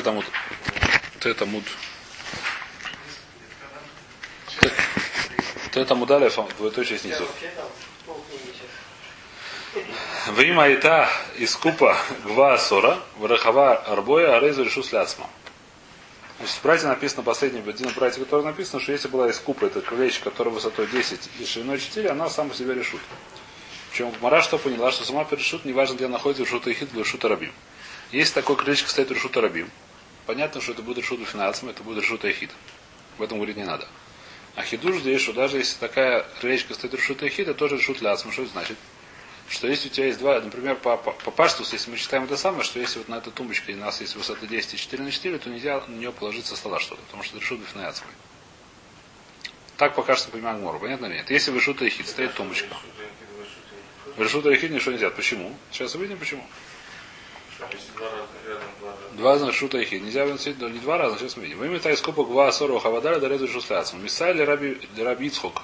Тетамуд алеф, двоеточие снизу. Врима ита из купа гва сора, врахава арбоя, арейзу решу сляцма. В прате написано, последний в один прате, который написано, что если была из купа, это крылечь, которая высотой 10 и шириной 4, она сама по себе решут. Причем Гмара что поняла, что сама решут, неважно где она находится, решут ихид, решут арабим. Если такой крылечко стоит решут арабим, понятно, что это будет решут финансами, это будет решут ихид. Об этом говорить не надо. А хидуш здесь, что даже если такая крылечка стоит решут ихид, это тоже решут ляцма. Что это значит? Что если у тебя есть два, например, по паштус, если мы читаем это самое, что если вот на этой тумбочке у нас есть высота 10 и 4 на 4, то нельзя на нее положить со стола что-то, потому что это решут бифнаяцмой. Так пока что понимаем Гмору, понятно или нет? Если в решут ихид стоит тумбочка, в решут ихид ничего нельзя. Почему? Сейчас увидим почему. Два разных решут ихид. Нельзя выносить, но не два разных, сейчас мы видим. Вы имеете скупок гва сору хавадали дарезу решут ляцмой. Миссай ли раби Ицхок?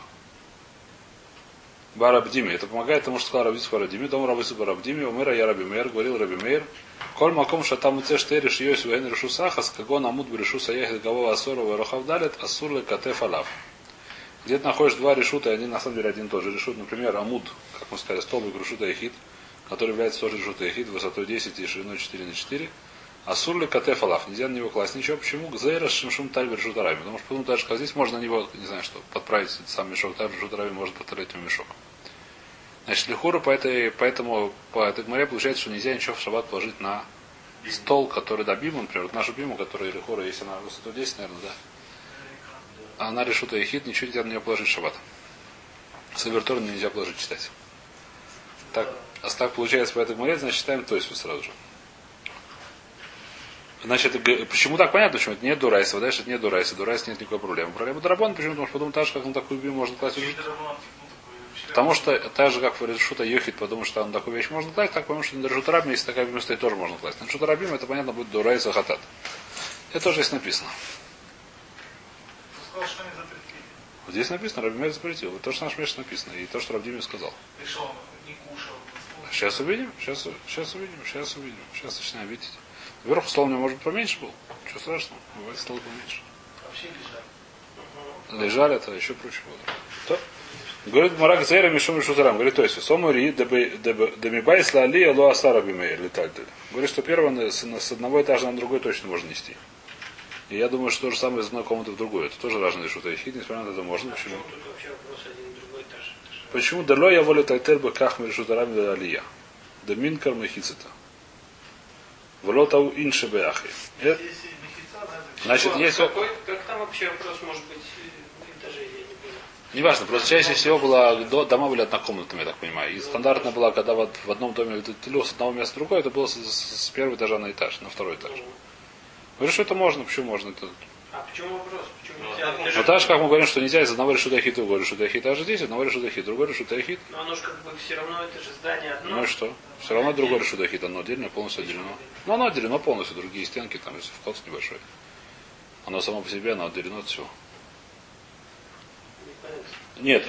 Барабдими. Это помогает тому, что сказал Рабицу Барабдими, дом Рабицу Барабдими, умыра я Раби Меир, говорил Раби Меир. Коль маком шатам цеш териш йос вен решу сахас, кагон амут брешу саяхет гавова асорова рохавдалет, асурлы катеф алав. Где ты находишь два решута, и они на самом деле один тоже решут. Например, амуд, как мы сказали, столбик решута яхид, который является тоже решута яхид, высотой 10 и шириной 4 на 4. Асурлы катеф алав. Нельзя на него класть ничего. Почему? Гзейра шимшум тальб решут араби. Потому что подумал, даже здесь можно на него, не знаю что, подправить сам мешок, тальб решут араби, можно подправить его мешок. Значит, лихура, поэтому по этой гмаре получается, что нельзя ничего в шаббат положить на стол, который добим, например, вот нашу биму, которая лихура, если она высоту 10, наверное, да. Она решута яхид, ничего нельзя на нее положить в шаббат. С овертурно нельзя положить читать. Так получается по этой гмаре, значит, считаем тойсу сразу же. Значит, почему так понятно, почему это не дурайство, дальше это не дурайство, дурайство нет никакой проблемы. Проблема дарабона, почему? Потому что подумал так же, как на такую биму можно класть уже. Потому что так же, как в решута йохид, потому что там такую вещь можно класть, так потому что на решутарабим, если такая бим стоит, тоже можно класть. На решутарабим это понятно будет дурай за хатат. Это тоже здесь написано. Сказал, что они запретили. Вот здесь написано, Рабимер запретил. Вот то, что наш Меш написано, и то, что Рабдими сказал. Пришел, не кушал. Сейчас увидим, сейчас начинаем видеть. Вверху стол у меня может поменьше был. Ничего страшного, бывает стол поменьше. Вообще лежали. Лежали, это еще прочее было. Говорит Марак Зейра Мишум Шутарам. Говорит, то есть, Сомури, Дамибайсла Али, Алуа Сарабиме, Летальдель. Говорит, что первое с одного этажа на другой точно можно нести. И я думаю, что то же самое из одной комнаты в другую. Это тоже разные шуты. Несмотря на это можно. Почему? Почему Далой я волю Тальтерба Кахмир Шутарам Алия? Даминкар Махицета. Влотау иншебеахи. Значит, есть. Как там вообще вопрос может быть этажей? Неважно, просто чаще всего было, дома были однокомнатными, я так понимаю. И стандартно было, когда вот в одном доме летели с одного места в другое, это было с первого этажа на этаж, на второй этаж. Говорю, что это можно, почему можно? Это... А почему вопрос? Почему нельзя? Ну, вот так же, как мы говорим, что нельзя из одного решута яхид, другого решута яхид, а же здесь одного решута яхид, другой решута яхид. Но оно же как бы все равно, это же здание одно. Ну и что? Все равно другой решута яхид, оно отдельное, полностью отделено. Ну оно отделено полностью, другие стенки, там если вход небольшой. Оно само по себе, оно отделено от всего. Нет.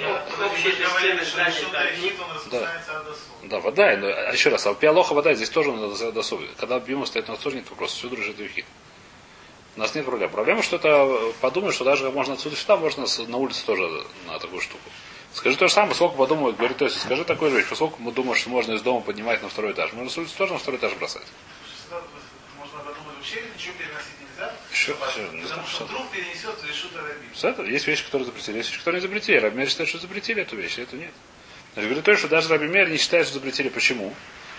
Да, вода. А еще раз, а пиалоха вода здесь тоже надо досовывать. Когда бима стоит на отсюда, нет вопроса. Всюду лежит яхид. У нас нет проблем. Проблема, что это подумай, что даже можно отсюда сюда, можно на улице тоже на такую штуку. Скажи то же самое, сколько подумают, говорит, то есть скажи такую же вещь, поскольку мы думаем, что можно из дома поднимать на второй этаж. Можно с улицы тоже на второй этаж бросать. Можно подумать вообще, ничего переносить нельзя. Потому что вдруг перенесет и решут арабим. Есть вещи, которые запретили, есть вещи, которые не запретили. Раби Меир считает, что запретили эту вещь, а эту нет. Говорит то, что даже Раби Меир не считает, что запретили. Почему?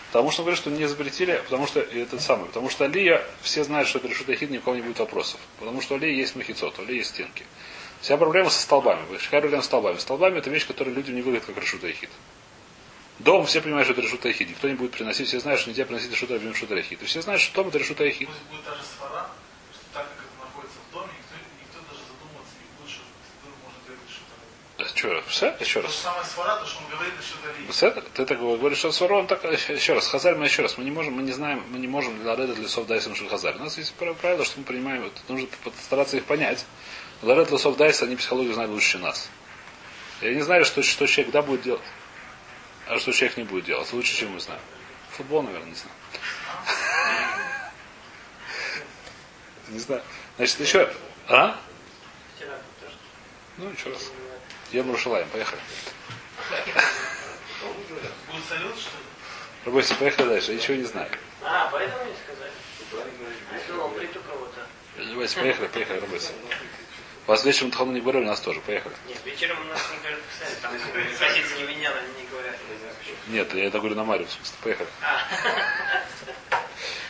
Потому что он говорит, что не запретили, потому что это самое. Потому что Алия, все знают, что это решут яхид, ни у кого не будет вопросов. Потому что Алия есть махицот, Алия есть стенки. Вся проблема со столбами. Какая проблема с столбами? Столбами это вещь, которая людям не выглядит как решут яхид. Дом все понимают, что это решут яхид. Никто не будет приносить, все знают, что нельзя приносить решута арабим, решута яхид. И все знают, что дом это решут яхид. Пусть будет даже сфора, что так как это находится в доме, никто даже задумываться не будет, что можно делать решут арабим. Еще раз. То же самое сфора, то, что он говорит, решут арабим. Ты так говоришь, что сфора, он так... Еще раз, хазарь мы еще раз. Мы не можем, мы не знаем, мы не можем для Рэда для Сов Дайса нашел хазарь. У нас есть правило, что мы принимаем, это нужно постараться их понять. Для Рэда для Сов Дайса они психологию знают лучше, чем нас. И они знали, что человек да будет делать. А что человек не будет делать? Лучше, чем мы знаем. Футбол, наверное, не знаю. Не знаю. Значит, еще. А? Ну, еще раз. Я Муршалаем, поехали. Будет салют, что ли? Работайте, поехали дальше, я ничего не знаю. А, поэтому не сказали. Давайте, поехали, работайте. У вас вечером Тхану не говорили, у нас тоже, поехали. Нет, вечером у нас не говорят, писали, там спросите, не меня, они не говорят. Нет, я это говорю на Марию, в смысле, поехали.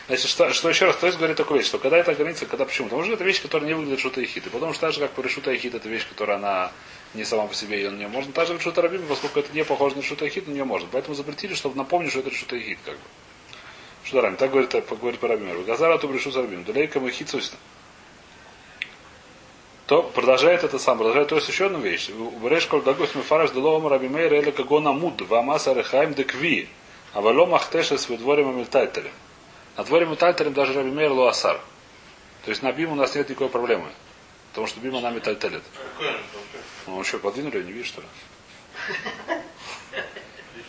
Значит, что еще раз, то есть говорит такую вещь, что когда это граница, когда почему? Потому что это вещь, которая не выглядит шута эхид. И потому что так же, как по решута эхид, это вещь, которая она не сама по себе, ее на нее можно. Так же, как шута рабима, поскольку это не похоже на шута эхид, на нее можно. Поэтому запретили, чтобы напомнить, что это шута эхид, как бы. Шута рабима. Так говорит по рабимеру. Газара ту решута рабима. Далейка махид сусина. То продолжает это сам, продолжает. То есть еще одну вещь. Уберешь коль дагус мифараш делома рабимейра или кагона муд вамаса рехаим декви. Авалом ахтеша с выдворим амельтателем. А творим и тальтелем даже Раби Меир Луасар. То есть на Бима у нас нет никакой проблемы. Потому что Бима нами тальтелит. Ну что, подвинули ее, не видишь, что ли?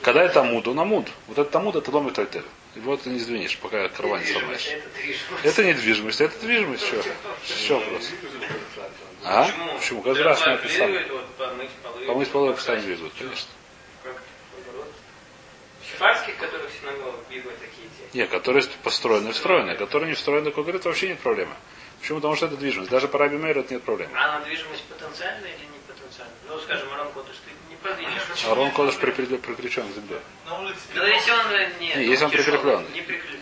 Когда это амуд, он амуд. Вот этот амуд, это лом и тальтель. Его ты не сдвинешь, пока карван не сломаешь. Это недвижимость, это движимость. Еще вопрос. А? Почему? Каждый раз мы писали. Помыть полы постоянно движут, конечно. Шварских, которых синагога бегают такие те. Нет, которые построены, встроены. Которые не встроены, как говорят, вообще нет проблемы. Почему? Потому что это движимость. Даже по Раби Меиру это нет проблем. А она движимость потенциальная или не потенциальная? Ну, скажем, Арон Кодыш, ты не продвинешь. Арон Кодыш прикреплен к земле. Да если он не... Нет, если он прикреплен.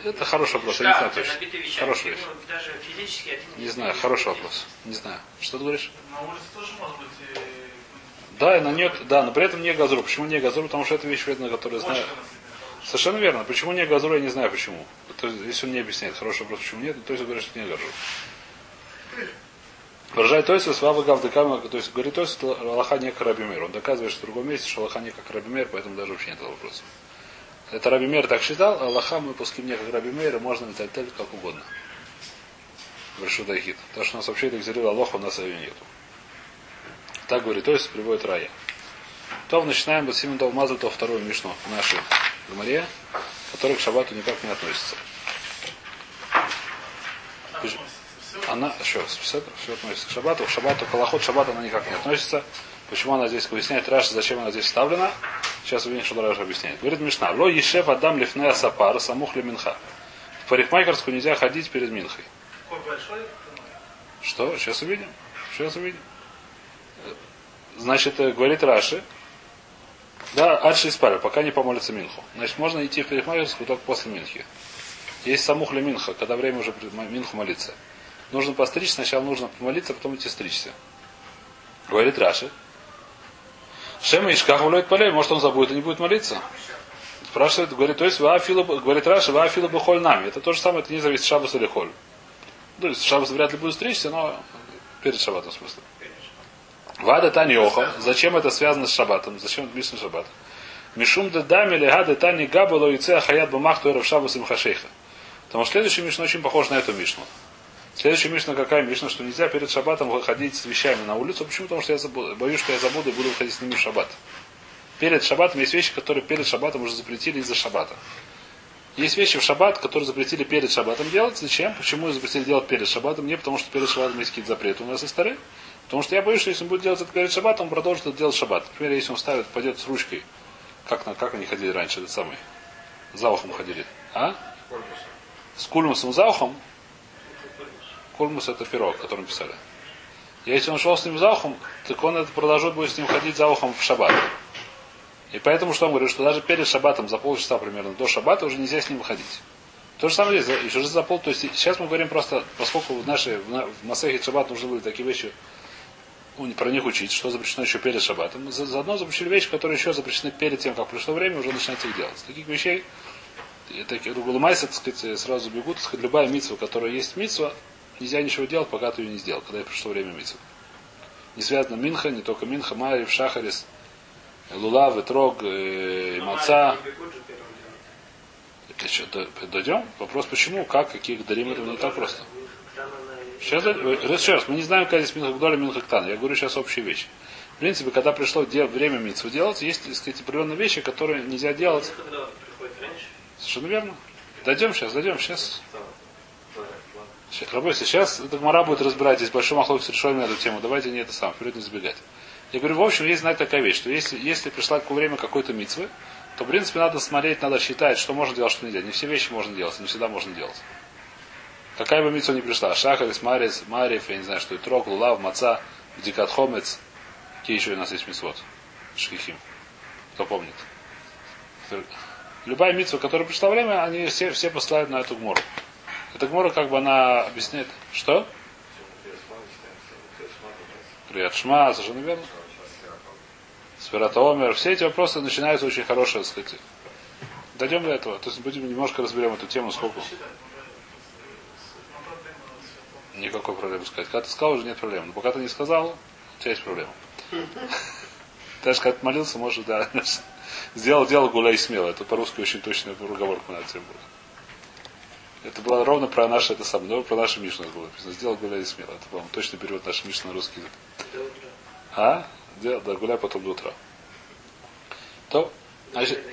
Это хороший вопрос, я не знаю точно. Хороший вопрос. Даже физически это не... Не знаю, хороший вопрос. Не знаю. Что ты говоришь? На улице тоже может быть... Да, и на нее, да, но при этом не газру. Почему не газру? Потому что это вещь, на которую я знаю. Совершенно верно. Почему не газру, я не знаю почему. То есть, если он не объясняет, хороший вопрос, почему нет, то есть говорит, что не газру. Выражает то есть, слава гавдыкам, то есть говорит, то есть Аллаха не как Раби Меир. Он доказывает, что в другом месте, что Аллаха не как Раби Меир, поэтому даже вообще нет этого вопроса. Это Раби Меир так считал, а Аллаха мы пуским не как Раби Меир, можно метальтель как угодно. Вершу дайхит. Потому что у нас вообще это экзерил Аллаха, у нас ее нету. Так говорит, то есть приводит рая. То начинаем вот с именно того мазу, то вторую мишну в нашей гамаре, которая к шаббату никак не относится. Она, еще раз, все относится к шаббату. К шаббату, к алахот шаббата она никак не относится. Почему она здесь выясняет Раши, зачем она здесь вставлена? Сейчас увидим, что Раши объясняет. Говорит мишна, ло ешев адам лифная сапар самух ли минха. В парикмахерскую нельзя ходить перед минхой. Какой большой? Что? Сейчас увидим. Значит, говорит Раши, да, адши испарил, пока не помолится минху. Значит, можно идти в парикмахерскую только после минхи. Есть самух ли минха, когда время уже минху молиться. Нужно постричь, сначала нужно помолиться, потом идти стричься. Говорит Раши. Шема ишках влюет полей, может он забудет и не будет молиться. Спрашивает, говорит, то есть, говорит Раши, ваафила бы холь нами. Это то же самое, это не зависит шаббас или холь. То есть шаббас вряд ли будет стричься, но перед шаббатом в смысле. Вада тани оха. Зачем это связано с шаббатом? Зачем это близко шаббат? Мишум де дами легады тани габало и це хаят бамах туэров шаббас им хашейха. Потому что следующая мишна очень похожа на эту мишну. Следующая мишна какая мишна? Что нельзя перед шаббатом выходить с вещами на улицу. Почему? Потому что я боюсь, что я забуду и буду выходить с ними в шаббат. Перед шаббатом есть вещи, которые перед шаббатом уже запретили из-за шаббата. Есть вещи в шаббат, которые запретили перед шаббатом делать. Зачем? Почему запретили делать перед шаббатом? Не потому, что перед шаббатом есть какие-то запреты у нас и старые. Потому что я боюсь, что если он будет делать это перед шаббатом, он продолжит это делать шаббат. Например, если он ставит, пойдет с ручкой, как они ходили раньше, этот самый, за ухом ходили. А? С кульмусом за ухом? Кульмус это пирог, которым писали. И если он шел с ним за ухом, так он это продолжит, будет с ним ходить за ухом в шаббат. И поэтому, что он говорит, что даже перед шаббатом, за полчаса примерно, до шаббата уже нельзя с ним выходить. То же самое здесь, еще же за пол. То есть сейчас мы говорим просто, поскольку в Масехе шаббат нужны были такие вещи, про них учить, что запрещено еще перед шаббатом. Заодно запрещены вещи, которые еще запрещены перед тем, как пришло время, уже начинать их делать. Таких вещей, ругулмайса, так сказать, сразу бегут, так сказать, любая митцва, которая есть митцва, нельзя ничего делать, пока ты ее не сделал, когда пришло время митцва. Не связано минха, не только минха, Марьев, Шахарис, Лулав, Этрог, Маца. Это что, дойдем? Вопрос почему, как, какие дарим, это не так просто. Сейчас, мы не знаем, как здесь минха гдоля, минха ктана. Я говорю сейчас общие вещи. В принципе, когда пришло время митцву делать, есть, так сказать, определенные вещи, которые нельзя делать. Совершенно верно. Дойдем сейчас. Сейчас эта гмара будет разбирать, здесь большой махлокис решен на эту тему. Давайте не это самое, вперед не забегать. Я говорю, в общем, есть знать такая вещь, что если пришло время какой-то мицвы, то, в принципе, надо смотреть, надо считать, что можно делать, что нельзя. Не все вещи можно делать, не всегда можно делать. Какая бы мицва ни пришла, шахарис, мариев, я не знаю, что и трог, лулав, маца, бдикат хомец, какие еще у нас есть мицвот? Шхихим. Кто помнит? Любая мицва, которая пришла время, они все посылают на эту гмору. Эта гмора, как бы она объясняет, что? Криат Шма, совершенно верно. Сфират Омер. Все эти вопросы начинаются очень хорошие, так сказать. Дойдем до этого. То есть будем немножко разберем эту тему, сколько. Никакой проблемы сказать. Когда ты сказал, уже нет проблем. Но пока ты не сказал, у тебя есть проблема. Даже когда ты молился, можешь, да, сделал дело, гуляй смело. Это по-русски очень точная поговорка на Тимбурге. Это было ровно про наше, это самое, но про нашу Мишну было написано. Сделал гуляй смело. Это, по-моему, точно перевод нашей Мишны на русский язык. А? Делал, да, гуляй потом до утра. То, значит,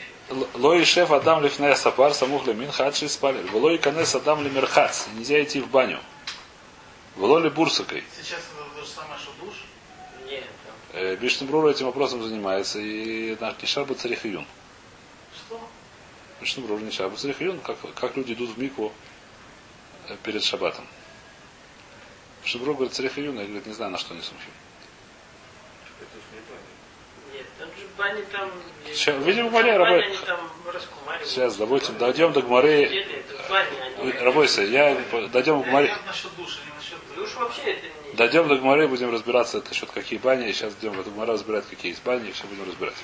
лой шеф адам лифная сапар, самухля минхадши спалер. Влой конец адам ли мерхац. Нельзя идти в баню. Влой ли бурсакой. Сейчас это то же самое, что душ? Нет. Бишнебрур этим вопросом занимается. И наш Нишаба Царихиюн. Что? Бишнебрур Нишаба Царихиюн. Как люди идут в микву перед шаббатом. Бишнебрур говорит Царихиюн. Я говорит, не знаю, на что не сумхим. Нет, там же бани там... Сейчас, видимо, бани работают. Сейчас, дойдем до гмары. Рабойся, дойдем до гмары. Дойдем до гмары, будем разбираться насчет какие бани. Сейчас идем в эту гмару разбирать, какие есть бани, и все будем разбирать.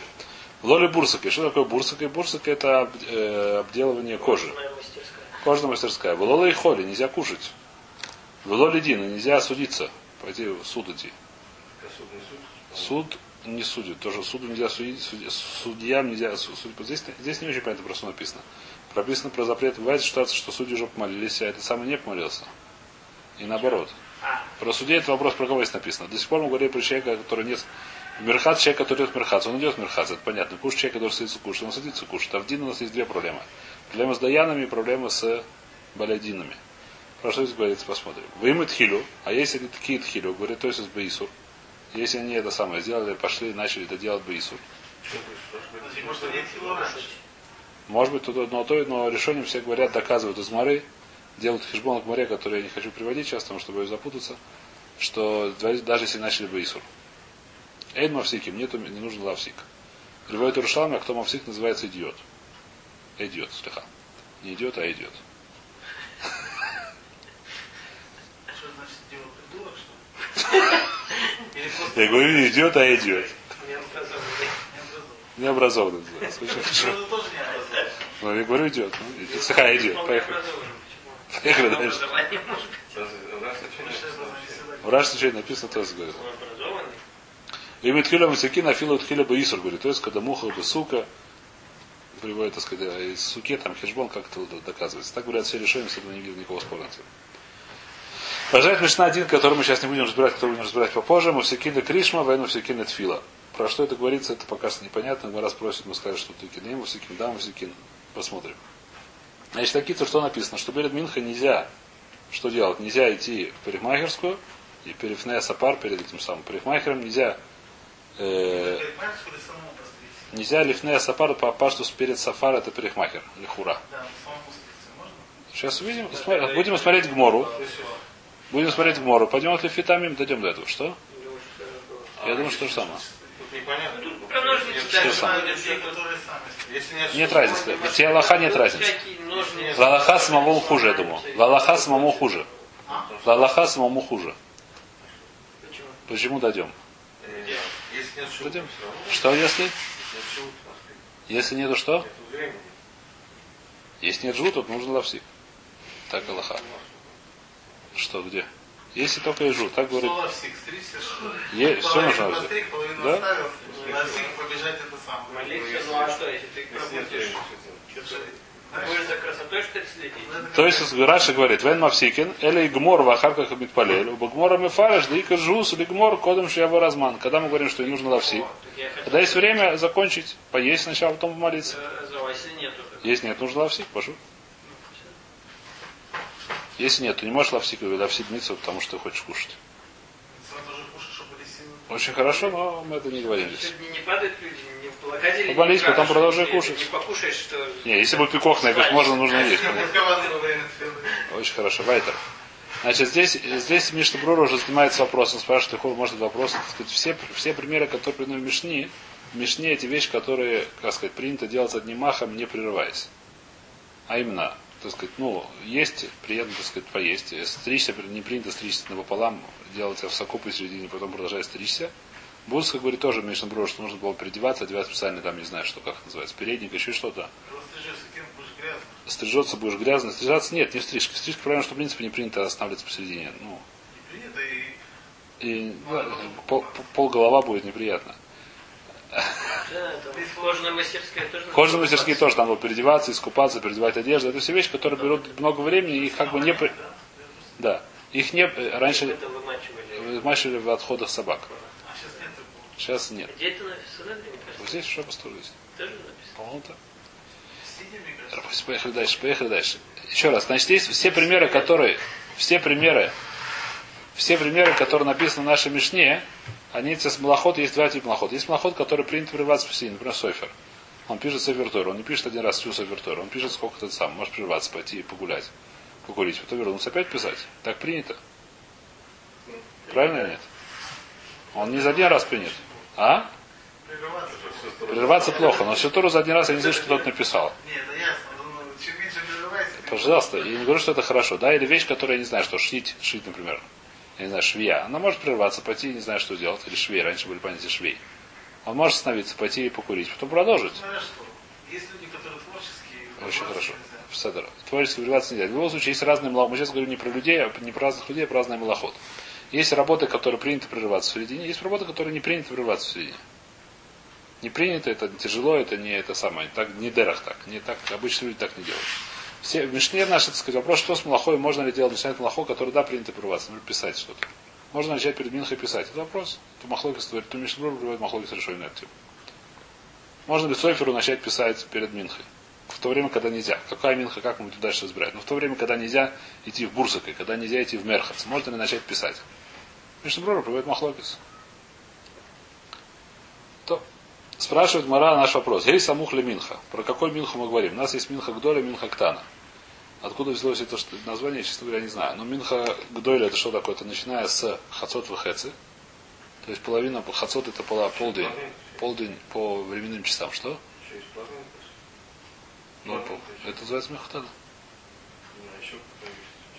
Лоли бурсакой. Что такое бурсакой? Бурсакой — это обделывание кожи. Кожная мастерская. В лоли холи нельзя кушать. В лоли дина нельзя судиться. Пойди в суд идти. Суд не судит. Тоже суду нельзя судить, судьям нельзя судить. Здесь не очень понятно, про что написано. Прописано про запрет. Бывает ситуация, что судьи уже помолились, а это самый не помолился. И наоборот. Про судей это вопрос, про кого здесь написано. До сих пор мы говорили про человека, который нет... Мерхат, человек, который идет мерхат. Он идет мерхат, это понятно. Кушать человек, который садится кушать. Он садится кушать. А в Дин у нас есть две проблемы. Проблема с даянами и проблема с балядинами. Про что здесь говорится, посмотрим. Выимут хилю. А если они такие тхилю, говорят, то есть с бейсур. Если они это самое сделали, пошли, начали это делать бейсур. Может быть, но решением все говорят, доказывают из моры, делают хижбон к море, который я не хочу приводить сейчас, потому что боюсь запутаться, что даже если начали бейсур. Эйн мавсики, мне не нужен лавсик. Приводит Рушалами, а кто мавсик, называется идиот. Идиот, слыха. Не идиот, а идиот. А что значит идиот, придурок, что ли? Я говорю, не идет, а идет. Необразованный. Ну, я говорю, идет. Сыха, идет. Поехали. Поехали дальше. В Раши случайно написано, то есть говорит. Имит хиля масяки на филу хиля бы исур, говорит. То есть, когда муха бы сука, приводит, так сказать, из суке, там хешбон как-то доказывается. Так говорят, все решаем, если не видно никого спора. Продолжает Мишна один, который мы сейчас не будем разбирать, который будем разбирать попозже. Мавсикина Кришма, войну Мавсикина Тфила. Про что это говорится, это пока что непонятно. Мы раз просим, мы скажем, что Тукин. Не Мавсикин, да, Мавсикин. Посмотрим. Значит, такие-то что написано? Что перед Минха нельзя, что делать? Нельзя идти в парикмахерскую, и перед Фнея Сапар, перед этим самым парикмахером нельзя... нельзя Лифнея Сапар попасть, что перед Сафар это парикмахер, лихура. Сейчас увидим, будем смотреть гмору. Будем смотреть гмору. Пойдем от лифитамим, дойдем до этого. Что? Я думаю, что же самое. Что самое? Нет разницы. Тебе лаха нет разницы. Лалаха самому хуже, я думаю. Лалаха самому хуже. Лалаха самому хуже. Почему дойдем? Дойдем. Что если? Если нету что? Если нет жгут, то нужно лавсик. Так лаха. Что, где? Если только ежу, так говорит. Что лавсик, стричься, что ли? Все нужно взять. Да? Лавсик побежать это сам. Молиться, ну а что, если ты работаешь? Будешь за красотой, что ли, следить? То есть, Раши говорит, вен мавсикин, элей гмор вахарках и митпалель, у гмора мефареш, да и кажус, или гмор, кодом шьявы разман. Когда мы говорим, что не нужно лавсик, когда есть время закончить, поесть сначала, потом помолиться. Если нет, нужно лавсик, пошел. Если нет, ты не можешь лавсик митцву, потому что ты хочешь кушать. Очень хорошо, но мы это не говорим здесь. Не падают люди, не в блокаде. Поболись, потом продолжай кушать. Не покушаешь, что... Не, если будет пикохное, можно, нужно есть. Очень хорошо. Вайтер. Значит, здесь Мишна Брура уже занимается вопросом. Спрашивает, какой может быть вопрос. Все примеры, которые приведены в Мишне, эти вещи, которые, как сказать, принято делать одним махом, не прерываясь. А именно, так сказать, есть, приятно, так сказать, поесть. Стричься, не принято стричься напополам, делать в соку посередине, потом продолжать стричься. Буддус, как говорит, тоже Мишна Брура, что нужно было переодеваться, одевать специально, там, не знаю, что, как это называется, передник, еще что-то. Стрижется, будешь грязный. Стрижаться нет, не в стрижке. В стрижке, правильно, что в принципе не принято останавливаться посередине. Не принято и полголова будет неприятно. Да, кожно-мастерские тоже. Кожно-мастерские тоже там было переодеваться, искупаться, переодевать одежду. Это все вещи, которые берут много времени и как бы не... Да. Их не... Раньше вымачивали в отходах собак. А сейчас нет. Сейчас нет. Где это написано? Вот здесь что построилось. Тоже написано? По-моему, да. Поехали дальше. Еще раз. Значит, есть все примеры, которые написаны в нашей Мишне, они с малахот, есть два типа малахот. Есть малахот, который принято прерываться посередине, например, Софер. Он пишет Софер Тору, он не пишет один раз всю Софер Тору, он пишет сколько-то сам, может прерваться, пойти погулять, покурить, потом вернуться опять писать. Так принято. Правильно или нет? Он не за один раз принят. А? Прерываться плохо, но всю Тору за один раз я не знаю, что кто-то написал. Нет, это ясно. Чем меньше прерывается... Пожалуйста, я не говорю, что это хорошо. Да, или вещь, которая, я не знаю, что шить, например. Я не знаю, швея. Она может прерваться, пойти, не знаю, что делать. Или швей, раньше были понятия швей. Он может остановиться, пойти и покурить, потом продолжить. Есть люди, которые творческие... Очень хорошо. Седер. Творчески прерываться нельзя. В любом случае, есть разные малахот. Мы сейчас говорим не про людей, а не про разных людей, а про разные малахот. Есть работы, которые принято прерываться в середине, есть работы, которые не принято прерываться в середине. Не принято, это тяжело, это не это самое, так, не дерах так, не так, обычные люди так не делают. Все, в Мишне наш, так сказать, вопрос, что с малахой, можно ли делать, начинать малахо, который, да, принято прерываться, например, писать что-то. Можно начать перед Минхой писать, это вопрос. То махлокис говорит, то Мишна Брура говорит, махлокис решой на эту тему. Можно ли Соферу начать писать перед Минхой? В то время, когда нельзя. Какая Минха, как мы будем дальше разбирать? Но в то время, когда нельзя идти в Бурсакой, когда нельзя идти в Мерхац, можно ли начать писать? Мишна Брура приводит махлокис. То. Спрашивает Мара наш вопрос. Гей самух ли Минха? Про какой Минху мы говорим? У нас есть Минха Гдоля, Минха Ктана. Откуда взялось это название, честно говоря, не знаю. Но Минха Гдоля это что такое? Это начиная с Хацот Вехеци. То есть половина Хацот это полдень. Полдень по временным часам. Что? Это называется Минха Ктана.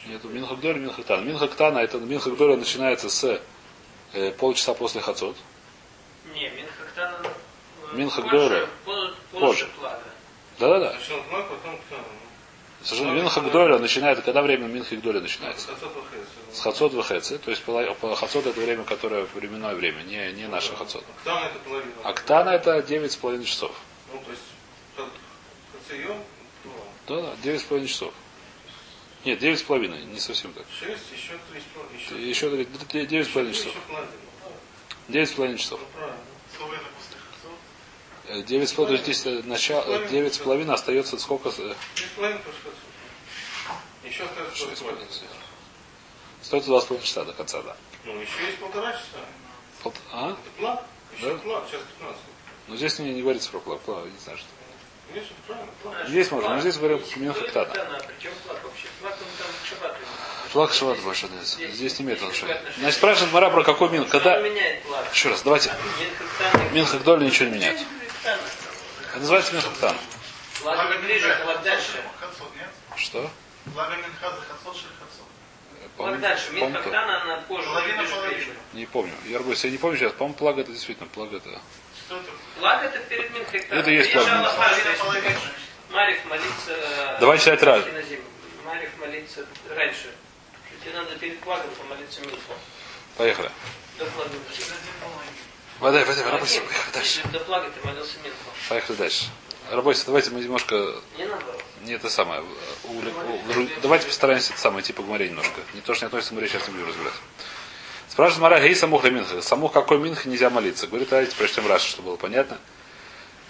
Нет, Минха Гдоля, Минха Ктана. Минха Ктана это Минха Гдоля начинается с полчаса после Хацот. Не, Минха Ктана... Минха Гдоля. Позже. Да. Совершенно Минха Гдоля начинает, когда время Минха Гдоля начинается? С Хацот Вехеци. То есть Хацот это время, которое временное время, не наше Хацот. А Ктана это 9,5 часов. Ну, то есть, да, 9,5 часов. Нет, 9,5, не совсем так. 6, еще 3,5. Еще 9,5 часов. 9,5 часов. 9,5, то есть начало 9,5 остается сколько? 9,5 еще остается 6,5. Остается 2,5 часа до конца, да. Ну, еще есть 1,5 часа. А? План? Еще да? План, сейчас 15. Но здесь не говорится про план, не знаю, что. Здесь правильно. Здесь можно, но здесь говорят про Минха Ктана. Причем план вообще? План он там шаббат. Плак шаббат больше дается. Здесь не имеет отношения. Значит, спрашивает Мара про какой Минха. Когда... Еще раз, давайте. Минха Гдоля ничего не меняет. Это называется Минха Ктана. Лага ближе, лага дальше. Что? Лага Минха, Хацот, Шельхацот. Лага дальше. Минха Ктана, она позже. Не помню. Я не помню сейчас. По-моему, плага это действительно. Плага это... Что это? Плага это перед Минха Ктана. Это есть плага. Мариф молится... Давай читать раньше. Мариф молится раньше. Тебе надо перед плагом помолиться Минху. Поехали. До плага. Вода, рабочий, поехали дальше. Если до плага ты молился Минху. Поехали дальше. Рабочий, давайте мы немножко... Не это самое. Давайте постараемся это самое, типа гмарей немножко. Не то, что не относится к гмарей, сейчас не буду разбирать. Спрашивает Мара, гей самух ли Минха? Самух какой Минха нельзя молиться? Говорит, давайте прочтем Раши, чтобы было понятно.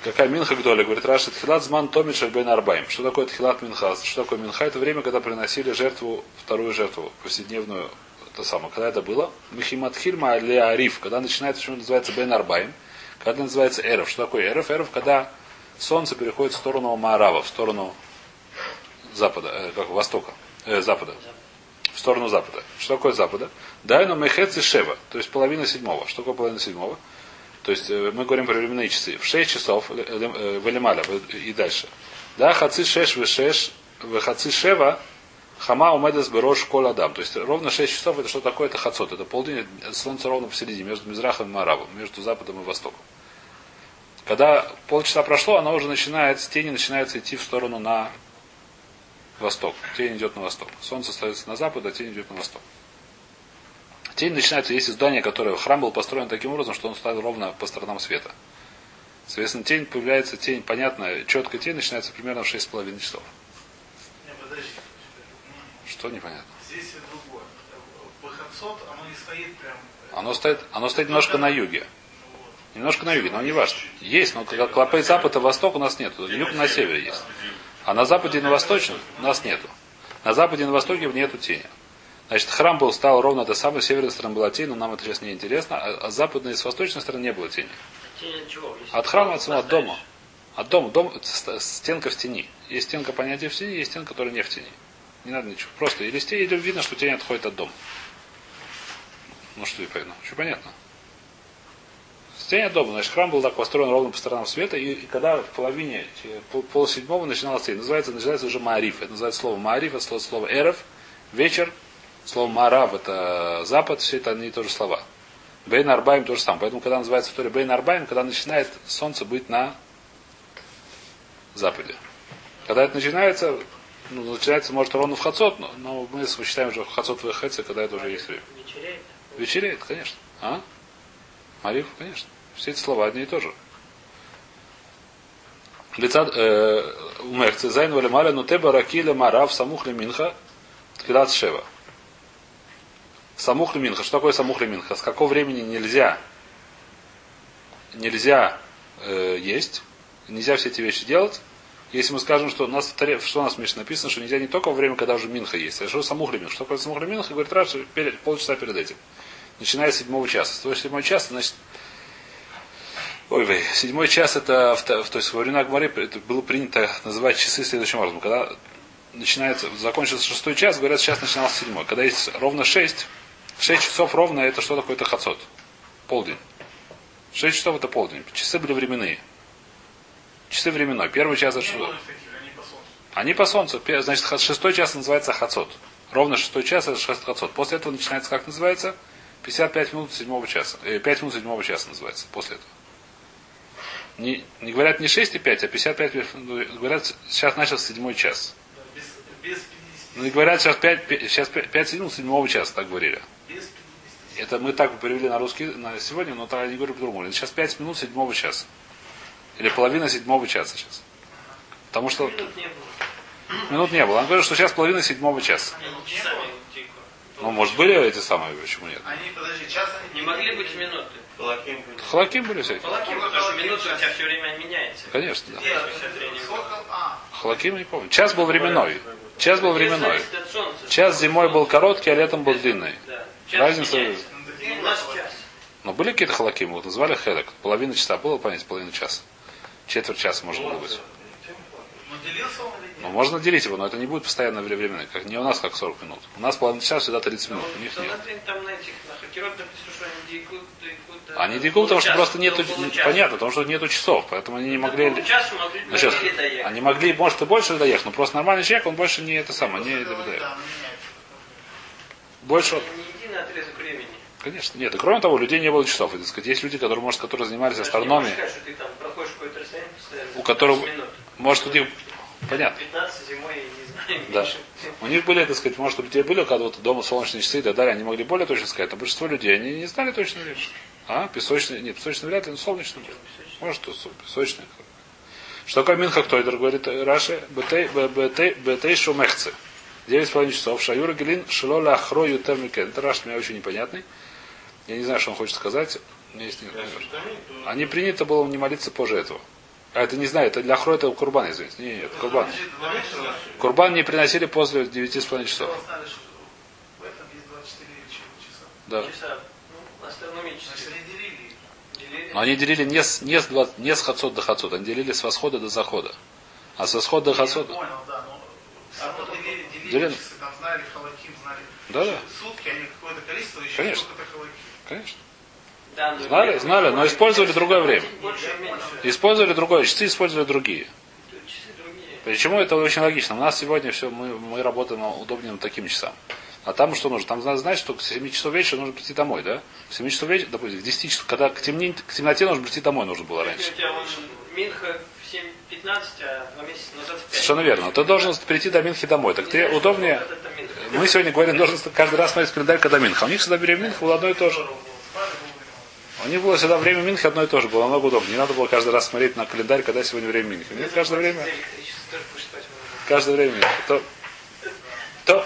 Какая минха гдоля? Говорит Раши, тхилат зман томит шальбейн арбаим. Что такое тхилат минха? Что такое минха? Это время, когда приносили жертву, вторую жертву, повседневную, то самое. Когда это было? Михимат хильма ле ариф. Когда начинает, почему называется бейн арбаим? Когда называется эров. Что такое эров? Эров, когда солнце переходит в сторону Маарава, в сторону запада, востока, запада. В сторону запада. Что такое запада? Дайну мехец и шева, то есть половина седьмого. Что такое половина седьмого? То есть мы говорим про временные часы. В 6 часов в Элемаля и дальше. Да, хаци шеш вешеш, вехаци шева, хама умедес берош коль адам. То есть ровно 6 часов это что такое? Это хацот. Это полдень, солнце ровно посередине, между Мизрахом и Маарабом, между западом и востоком. Когда полчаса прошло, она уже начинает, тени начинаются идти в сторону на восток. Тень идет на восток. Солнце остается на запад, а тень идет на восток. Тень начинается, есть здание, которое храм был построен таким образом, что он стал ровно по сторонам света. Соответственно, тень появляется, тень, понятно, четкая тень начинается примерно в 6,5 часов. Нет, подожди. Что непонятно? Здесь другое. Бахацот, оно не стоит прям... Оно стоит немножко на юге. Немножко на юге, но не важно. Есть, но клопы запад и восток у нас нет. Юг на севере есть. А на западе и на восточном у нас нету. На западе и на востоке нету тени. Значит, храм был, стал ровно до самой северной стороны была тень, но нам это сейчас не интересно. А с западной и с восточной стороны не было тени. Тень от чего? От храма, от дома. От дома. Дом, стенка в тени. Есть стенка понятия в тени, есть стенка, которая не в тени. Не надо ничего. Просто или с тени видно, что тень отходит от дома. Ну что, непонятно. Что понятно? Стеня дома, значит, храм был так построен ровно по сторонам света, и когда в половине, полседьмого начиналась тень, называется уже Маариф. Это называется слово Маариф, это слово эров, вечер, слово Маарав, это запад, все это они тоже слова. Бейн Арбаим тоже самое. Поэтому, когда называется в Торе Бейн Арбаим, когда начинает солнце быть на западе. Когда это начинается, может ровно в Хацот, но мы считаем уже в Хацот в Эхеце, когда это уже есть время. Вечереет? Вечереет, конечно. А? Маариф, конечно. Все эти слова одни и то же. Лица умехцы зайн валималя нутеба ракиля марав самухли минха ткилат шева. Самухли минха. Что такое самухли минха? С какого времени нельзя есть? Нельзя все эти вещи делать. Если мы скажем, что у нас в Мишне написано, что нельзя не только во время, когда уже минха есть, а что самухли минха. Что такое самухли минха? Говорит Раши полчаса перед этим. Начиная с 7 часа. То есть 7 час, значит... Ой, 7 час это... То есть во времена Гмары было принято называть часы следующим образом. Когда начинается, закончился 6 час, говорят, сейчас начинался 7. Когда есть ровно 6 часов ровно, это что такое? Это хацот. Полдень. 6 часов это полдень. Часы были временные. Часы временной. Первый час это что? Они по солнцу. Значит, 6 час называется хацот. Ровно 6 час это 6 хацот. После этого начинается, как называется? 55 минут 7 часа. 5 минут 7 часа называется после этого. Не говорят не 6 и 5, а 55 минут. Говорят, сейчас начался 7 час. Без 50. Ну, говорят, сейчас 5 минут 7 часа, так говорили. Без 50. Это мы так перевели на русский на сегодня, но тогда не говорю по-другому. Сейчас 5 минут 7 часа. Или половина 7 часа сейчас. Потому что... Минут не было. Он говорит, что сейчас половина 7 часа. Ну, может, были эти самые, почему нет? Они, подожди, час они не могли быть минуты. Халаким были всякие. Халаким, потому что минуты у тебя все время меняется. Конечно, да. Халаким не помню. Час был временной. Час зимой был короткий, а летом был длинный. Разница... Но были какие-то халакимы, вот назвали хедак. Половина часа было, понять, половина часа. Четверть часа может быть. Ну, можно делить его, но это не будет постоянно временно. Как, не у нас, как 40 минут. У нас половина часа всегда 30 минут. У них нет. Они дикут, потому что просто нету... Понятно, потому что нету часов. Поэтому они не могли... Они могли, может, и больше доехать, но просто нормальный человек, он больше не это самое, не доедает. Больше... Конечно, нет. И кроме того, у людей не было часов. И, так сказать, есть люди, которые, может, которые занимались астрономией. У которых... Может, у них... Понятно. 15 зимой, я не знаю. Да. У них были, так сказать, может, у людей были, когда вот дома солнечные часы и так далее, они могли более точно сказать, но большинство людей, они не знали точно время. А? Песочные, нет, песочные вряд ли, но солнечные. Может, песочные. Что такое минха, кто это говорит Раши? Бэтей шумехцы. 9,5 часов. Шаюра гелин шелоля хрою термикен. Это Раши мне очень непонятный. Я не знаю, что он хочет сказать. Они принято было не молиться позже этого. А это не знаю, это для Ахро, это Курбан, извините. Нет, Курбан. Курбан не приносили после 9,5 часов. В этом есть 24 часа. Да. Но они делили не с хацот до хацот, они делили с восхода до захода. А с восхода до хацота. Я понял, да, но делили часы, там знали халаким, знали. Да. Сутки, они какое-то количество еще. Конечно. Конечно. Знали, но использовали другое время. Использовали другое, часы использовали другие. Почему это очень логично? У нас сегодня все, мы работаем удобнее на таким часам. А там что нужно? Там надо знать, что к 7 часов вечера нужно прийти домой, да? К 7 часов вечера, допустим, к 10 часов, когда к темноте нужно прийти домой, нужно было раньше. У тебя Минха в 7:15, а 2 месяца назад в 5. Совершенно верно. Ты должен прийти до Минхи домой. Так ты удобнее. Мы сегодня говорим, должен каждый раз смотреть календарь, когда Минха. У них всегда берем Минху, у одной тоже. У них было всегда время Минхи одно и то же, было намного удобнее. Не надо было каждый раз смотреть на календарь, когда сегодня время Минхи. Нет, каждое время Минхи. В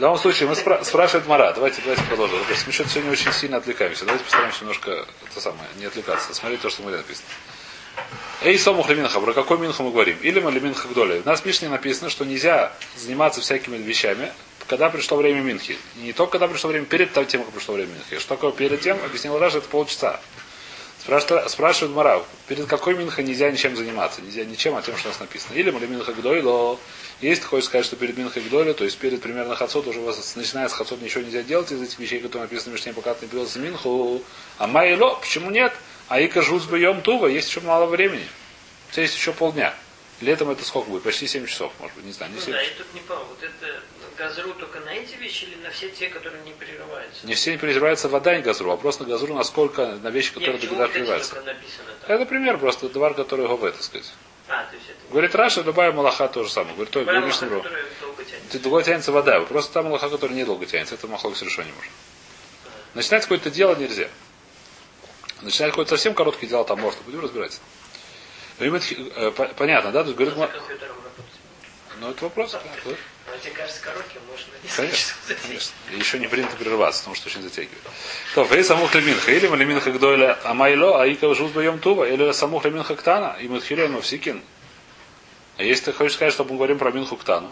любом случае, мы спрашивает Мара. Давайте продолжим. Мы что-то сегодня очень сильно отвлекаемся. Давайте постараемся немножко не отвлекаться, а смотреть то, что мы написано. Эй, сомух ли Минха, про какой Минху мы говорим? Или мы ли Минха гдоли? У нас в Мишне написано, что нельзя заниматься всякими вещами, когда пришло время Минхи. И не только когда пришло время, перед тем, как пришло время Минхи. Что такое перед тем, объяснил Раши, это полчаса. Спрашивает Мара, перед какой Минха нельзя ничем заниматься? Нельзя ничем, а тем, что у нас написано. Или мы ли Минха гдоли, если ты хочешь сказать, что перед Минхой гдоли, то есть перед примерно хацот, уже у вас, начиная с хацот, ничего нельзя делать из этих вещей, которые написаны в Мишне, пока ты не придется Минху. А майло, почему нет? А и кажуз бьем туба, есть еще мало времени. То есть еще полдня. Летом это сколько будет? Почти 7 часов, может быть, не знаю. Не 7 часов. И тут не пойму, вот это газру только на эти вещи или на все те, которые не прерываются? Не все не прерываются, вода не газру, а просто на газру, насколько на вещи, которые до газру прерываются. Это пример просто, товар, который его в это, так сказать. То есть это... Говорит Раша, любая малаха то же самое. Говорит, ой, лишний ров. Долго тянется вода, просто та малаха, которая недолго тянется, это махлок совершенно не может. Начинать какое-то дело нельзя. Начинать какое-то совсем короткое дело, там можно. Будем разбираться. Понятно, да? Тут говорит, это вопрос. Понятно. Но тебе кажется коротким, можно конечно. Еще не принято прерываться, потому что очень затягивает. То, и самух лиминха, или малиминха гдойля амайло, а ика жут боем туба, или самух лиминха ктана, и мадхилен всикин. А если ты хочешь сказать, что мы говорим про минху ктану,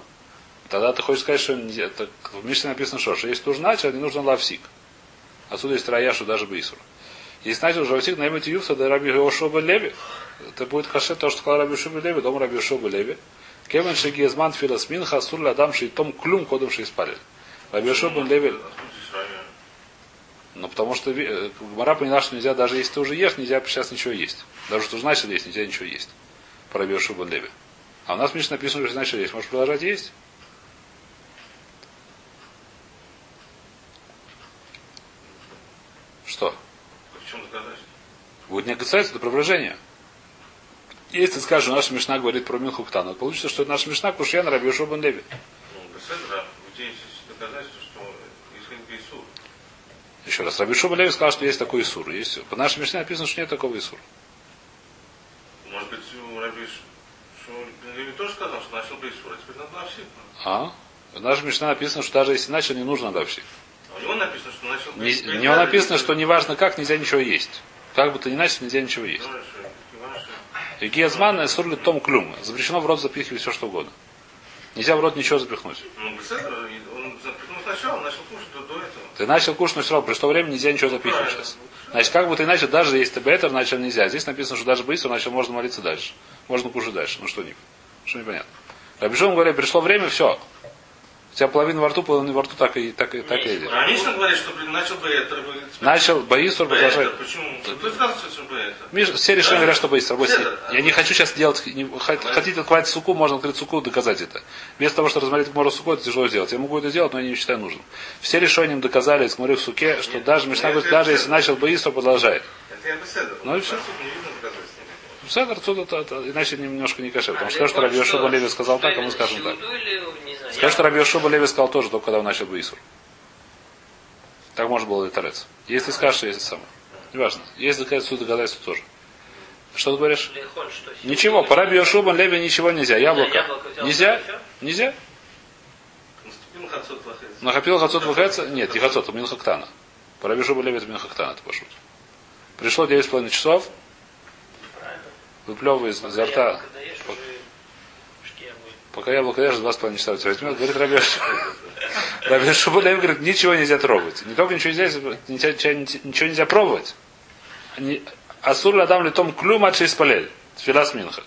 тогда ты хочешь сказать, что это, в Мишне написано, что если нужно начать, не нужно лавсик. Отсюда есть раяшу даже бейсур. Если начал уже всех наймать юфта, да раби Йошуа леви, это будет хаше то, что сказал раби Йошуа леви, дом раби Йошуа леви. Кемен шигизман филас минха сурля адамши том клюм кодамши испарил. Раби Йошуа леви. Ну потому что Гмара поняла, что нельзя, даже если ты уже ешь, нельзя сейчас ничего есть. Даже что начал есть, нельзя ничего есть. По раби Йошуа леви. А у нас в Мишне написано, что начал есть. Можешь продолжать есть? Что? Будет не касается до провражения. Если ты скажешь, что наша Мишна говорит про Минху ктану, получится, что это наша Мишна Кушьян раби Йошуа бен Леви. Где доказательство, что есть Исур? Еще раз, раби Йошуа бен Леви сказал, что есть такой Исур. Есть. По нашей Мишне написано, что нет такого Исура. Может быть, раби Йошуа бен Леви тоже сказал, что начал бы Исур, а теперь надо лавсик. В нашей Мишне написано, что даже если начал, не нужно лавсик. А у него написано, что начал бы Исур. У него написано, что неважно как, нельзя ничего есть. Как бы ты ни начал, нельзя ничего есть. И геазман сурлит том клюм. Запрещено в рот запихивать все, что угодно. Нельзя в рот ничего запихнуть. Он запихнул сначала, начал кушать до этого. Ты начал кушать, но все равно. При что время нельзя ничего запихивать сейчас. Значит, как бы ты начал, даже если ты бейтер начал, нельзя. Здесь написано, что даже быстро начал, можно молиться дальше. Можно кушать дальше. Ну что непонятно. Рабишон говорит, пришло время, все. У тебя половина во рту так и едет. А Мишна говорит, что начал бейтер. Начал боисур продолжать. Почему? Все решили говорят, что боисур. Я не хочу сейчас делать. Хотите открывать суку, можно открыть суку, доказать это. Вместо того, что размолить к мору суку, это тяжело сделать. Я могу это делать, но я не считаю нужным. Все решением доказали, смотрю в суке, что даже Мишна говорит, даже если начал боисур, продолжает. Это я беседу. Ну и все. Седр отсюда, иначе немножко не кашет. Потому что скажешь, что раби Йошуа бен Леви сказал так, а мы скажем так. Скажешь, что раби Йошуа бен Леви сказал тоже, только когда он начал Исур. Так можно было литерец. Если скажешь, что если самое. Неважно. Если доказательство, доказательство тоже. Что ты говоришь? Ничего. По раби Йошуа бен Леви ничего нельзя. Яблоко. Нельзя? Нельзя? Нахапил хацот лохается? Нет, не хацот, а минха ктана. По раби Йошуа бен Леви это минха ктана, это пошут. Пришло 9,5 часов. выплевывая изо рта. Пока яблоко ешь, 2,5 часа у тебя возьмет. Говорит, Рабби Шмуэль говорит, ничего нельзя трогать. Не только ничего нельзя пробовать. Асур ладам литом клюм ад шеис палель. Тфилас минха.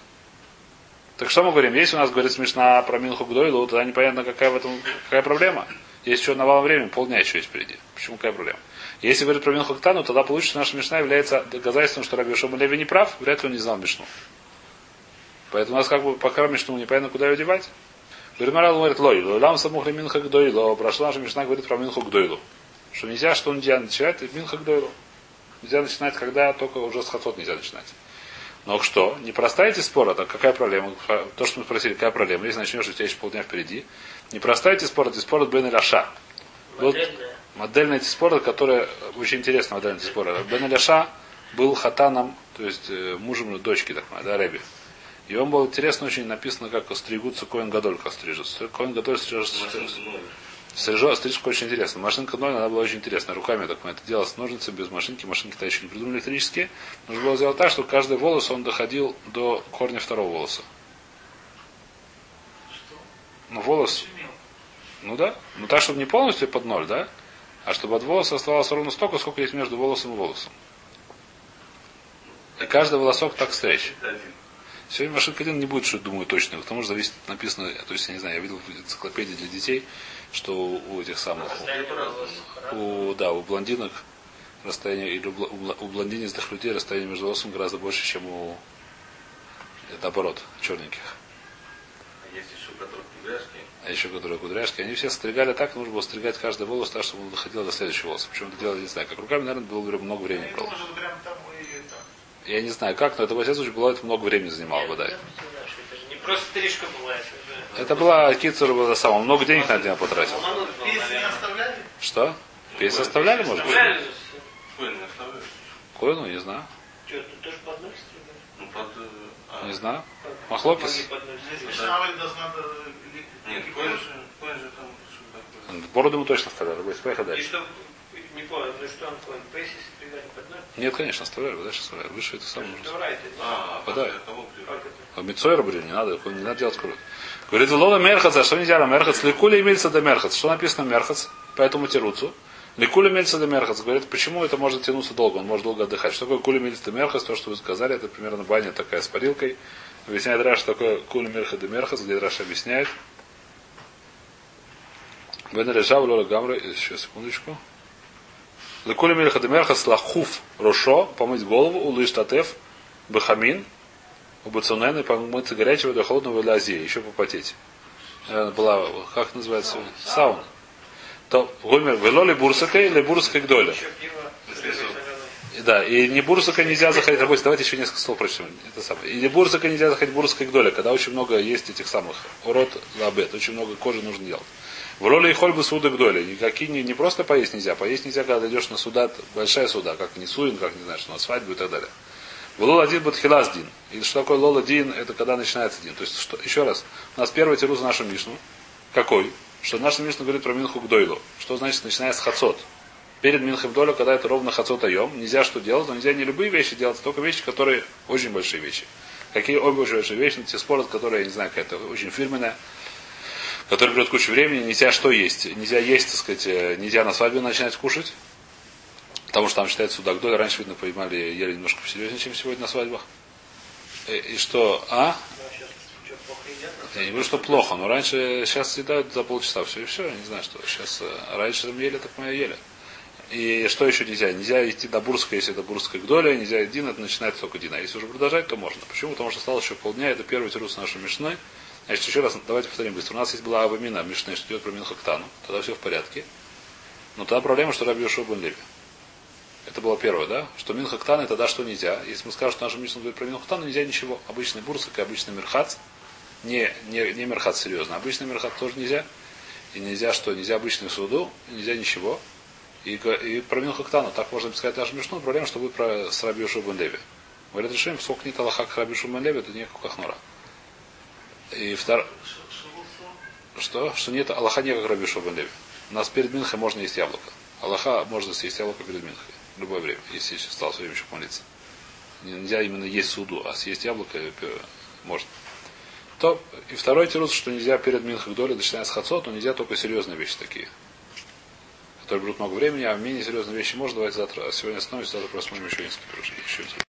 Так что мы говорим? Есть у нас, говорит, смешно про минху гдойлу, тогда непонятно, какая проблема. Есть еще навалом времени, полдня еще есть впереди. Почему какая проблема? Если говорить про минху ктану, тогда получится, что наша мишна является доказательством, что Рабби Шмуэль не прав, вряд ли он не знал мишну. Поэтому у нас как бы пока мишну непонятно, куда ее девать. Гримарал говорит, лой, лам самухли минха гдойлу. Прошла наша мишна, говорит про минху гдойлу. Что нельзя, что нельзя начинать, минха гдойлу. Нельзя начинать, когда только уже с хатот нельзя начинать. Но что? Не проставите спор, а какая проблема? То, что мы спросили, какая проблема? Если начнешь, у тебя еще полдня впереди. Не проставите спор, это спор от Бен Эляша. Модельный спор, который очень интересный модельный спор. Бен Эляша был хатаном, то есть мужем дочки, так да, Реби. И он был интересно очень написано, как стригутся Коэн Гадоль, как стрижутся. Коэн Гадоль стрижет, стрижка очень интересная. Машинка Ноль, она была очень интересная. Руками, так понимаю, это делалось с ножницами, без машинки. Машинки-то еще не придумали электрические. Нужно было сделать так, чтобы каждый волос, он доходил до корня второго волоса. Что? Ну, волос. Ну, да. Ну, так, чтобы не полностью под ноль, да? А чтобы от волоса оставалось ровно столько, сколько есть между волосом и волосом. И каждый волосок так встреч. Сегодня машинка один не будет, что думаю, точно. Потому что зависит, написано, то есть, я не знаю, я видел в энциклопедии для детей, что у этих самых, у блондинок расстояние, или у блондинистых людей расстояние между волосами гораздо больше, чем у, это наоборот, черненьких. А есть еще, которые кудряшки? Они все стригали так, нужно было стригать каждый волос так, чтобы он доходил до следующего волоса. Почему это делали, не знаю. Как руками, наверное, было много времени. Я не знаю как, но это, во всяком случае, было, это много времени занимало бы, да. Это же не просто стрижка была. Это была кицура, было за самое. Много денег на день потратил. Пейсы не оставляли? Что? Пейсы оставляли, может быть? Коину не оставляли. Коину, не знаю. Что, тут тоже под ноль стригали? Не знаю. Махлопис? Нет, коин же там... Бороду мы точно оставляли. Поехали дальше. Не понял, ну что он понял? Пейсы стригали под ноль? Нет, конечно, оставляю, дальше оставляю. Выше это самое. Подай. А мицойра, блин, не надо делать круто. Говорит, лола мерхаца, что нельзя на мерхац? Ликули имельца да мерхац. Что написано мерхац? Поэтому тируцу. Ликули имельца да мерхац. Говорит, почему это может тянуться долго? Он может долго отдыхать. Что такое кули имельца да мерхац? То, что вы сказали, это примерно баня такая с парилкой. Объясняет Раш, что такое кули мерхац да мерхац, где Раш объясняет. Бен Элеша, лола гамра, еще секундочку. Лакули мельха демерхас лахуф рушо, помыть голову, улыштатев, бахамин, убацунен, и помыться горячего до холодного для Азии, еще попотеть. Была, как называется, сауна. То гумер велоли бурсакой или бурсакой к доле. Да, и не бурсака нельзя заходить. Давайте еще несколько слов прочтем. Это самое. И не бурсака нельзя заходить бурсакой к доле, когда очень много есть этих самых урод лабет, очень много кожи нужно делать. В роли и хольбы суда к доле. Никакие не просто поесть нельзя, когда идешь на суда, большая суда, как не сурин, как не знаешь, что на свадьбу и так далее. В лоладин бадхилас дин. И что такое лоладин, это когда начинается дин. То есть, что, еще раз, у нас первый тирус в нашу мишну. Какой? Что наша мишна говорит про минху к дойлу. Что значит начинается хацот? Перед минхой доля, когда это ровно хацот айом, нельзя что делать, но нельзя не любые вещи делать, только вещи, которые очень большие вещи. Какие обе очень большие вещи, те споры, которые, я не знаю, какая-то очень фирменная, который берет кучу времени, нельзя что есть. Нельзя есть, так сказать, нельзя на свадьбе начинать кушать. Потому что там считается судак доля. Раньше, видно, понимали, ели немножко посерьезнее, чем сегодня на свадьбах. И что, а? Я не говорю, что плохо, но раньше, сейчас съедают за полчаса все и все. Я не знаю, что. Сейчас раньше там ели, так мы ели. И что еще нельзя? Нельзя идти до бурска, если это бурская к доле, нельзя дин, это начинается только дина. Если уже продолжать, то можно. Почему? Потому что осталось еще полдня, это первый тирус нашей мишны. Значит, еще раз, давайте повторим быстро. У нас есть была Авамина, Мишна, что идет про Минха Ктану. Тогда все в порядке. Но тогда проблема, что Рабби Йошуа бен Леви. Это было первое, да? Что Минха Ктана, тогда что нельзя. Если мы скажем, что наша Мишна говорит про Минха Ктану, нельзя ничего. Обычный бурсак и обычный мерхац. Не мерхац, серьезно. Обычный мерхац тоже нельзя. И нельзя что? Нельзя обычную суду, нельзя ничего. И про Минха Ктану. Так можно сказать нашу Мишну. Проблема, что будет с Рабби Йошуа бен Леви. Говорят, решим, сколько нет Аллаха к Рабби Йошуа бен Леви, это не как Ахнора. И второе. Что? Что нет Аллаха не как Рабби Йошуа бен Леви. У нас перед Минхой можно есть яблоко. Аллаха можно съесть яблоко перед Минхой. В любое время. Если осталось время еще помолиться. Нельзя именно есть суду, а съесть яблоко можно. То, и второй тирус, что нельзя перед минхой доли, начиная с хацот, но нельзя только серьезные вещи такие, которые берут много времени, а менее серьезные вещи можно давать завтра. А сегодня остановимся, завтра просмотрим еще несколько пирожков.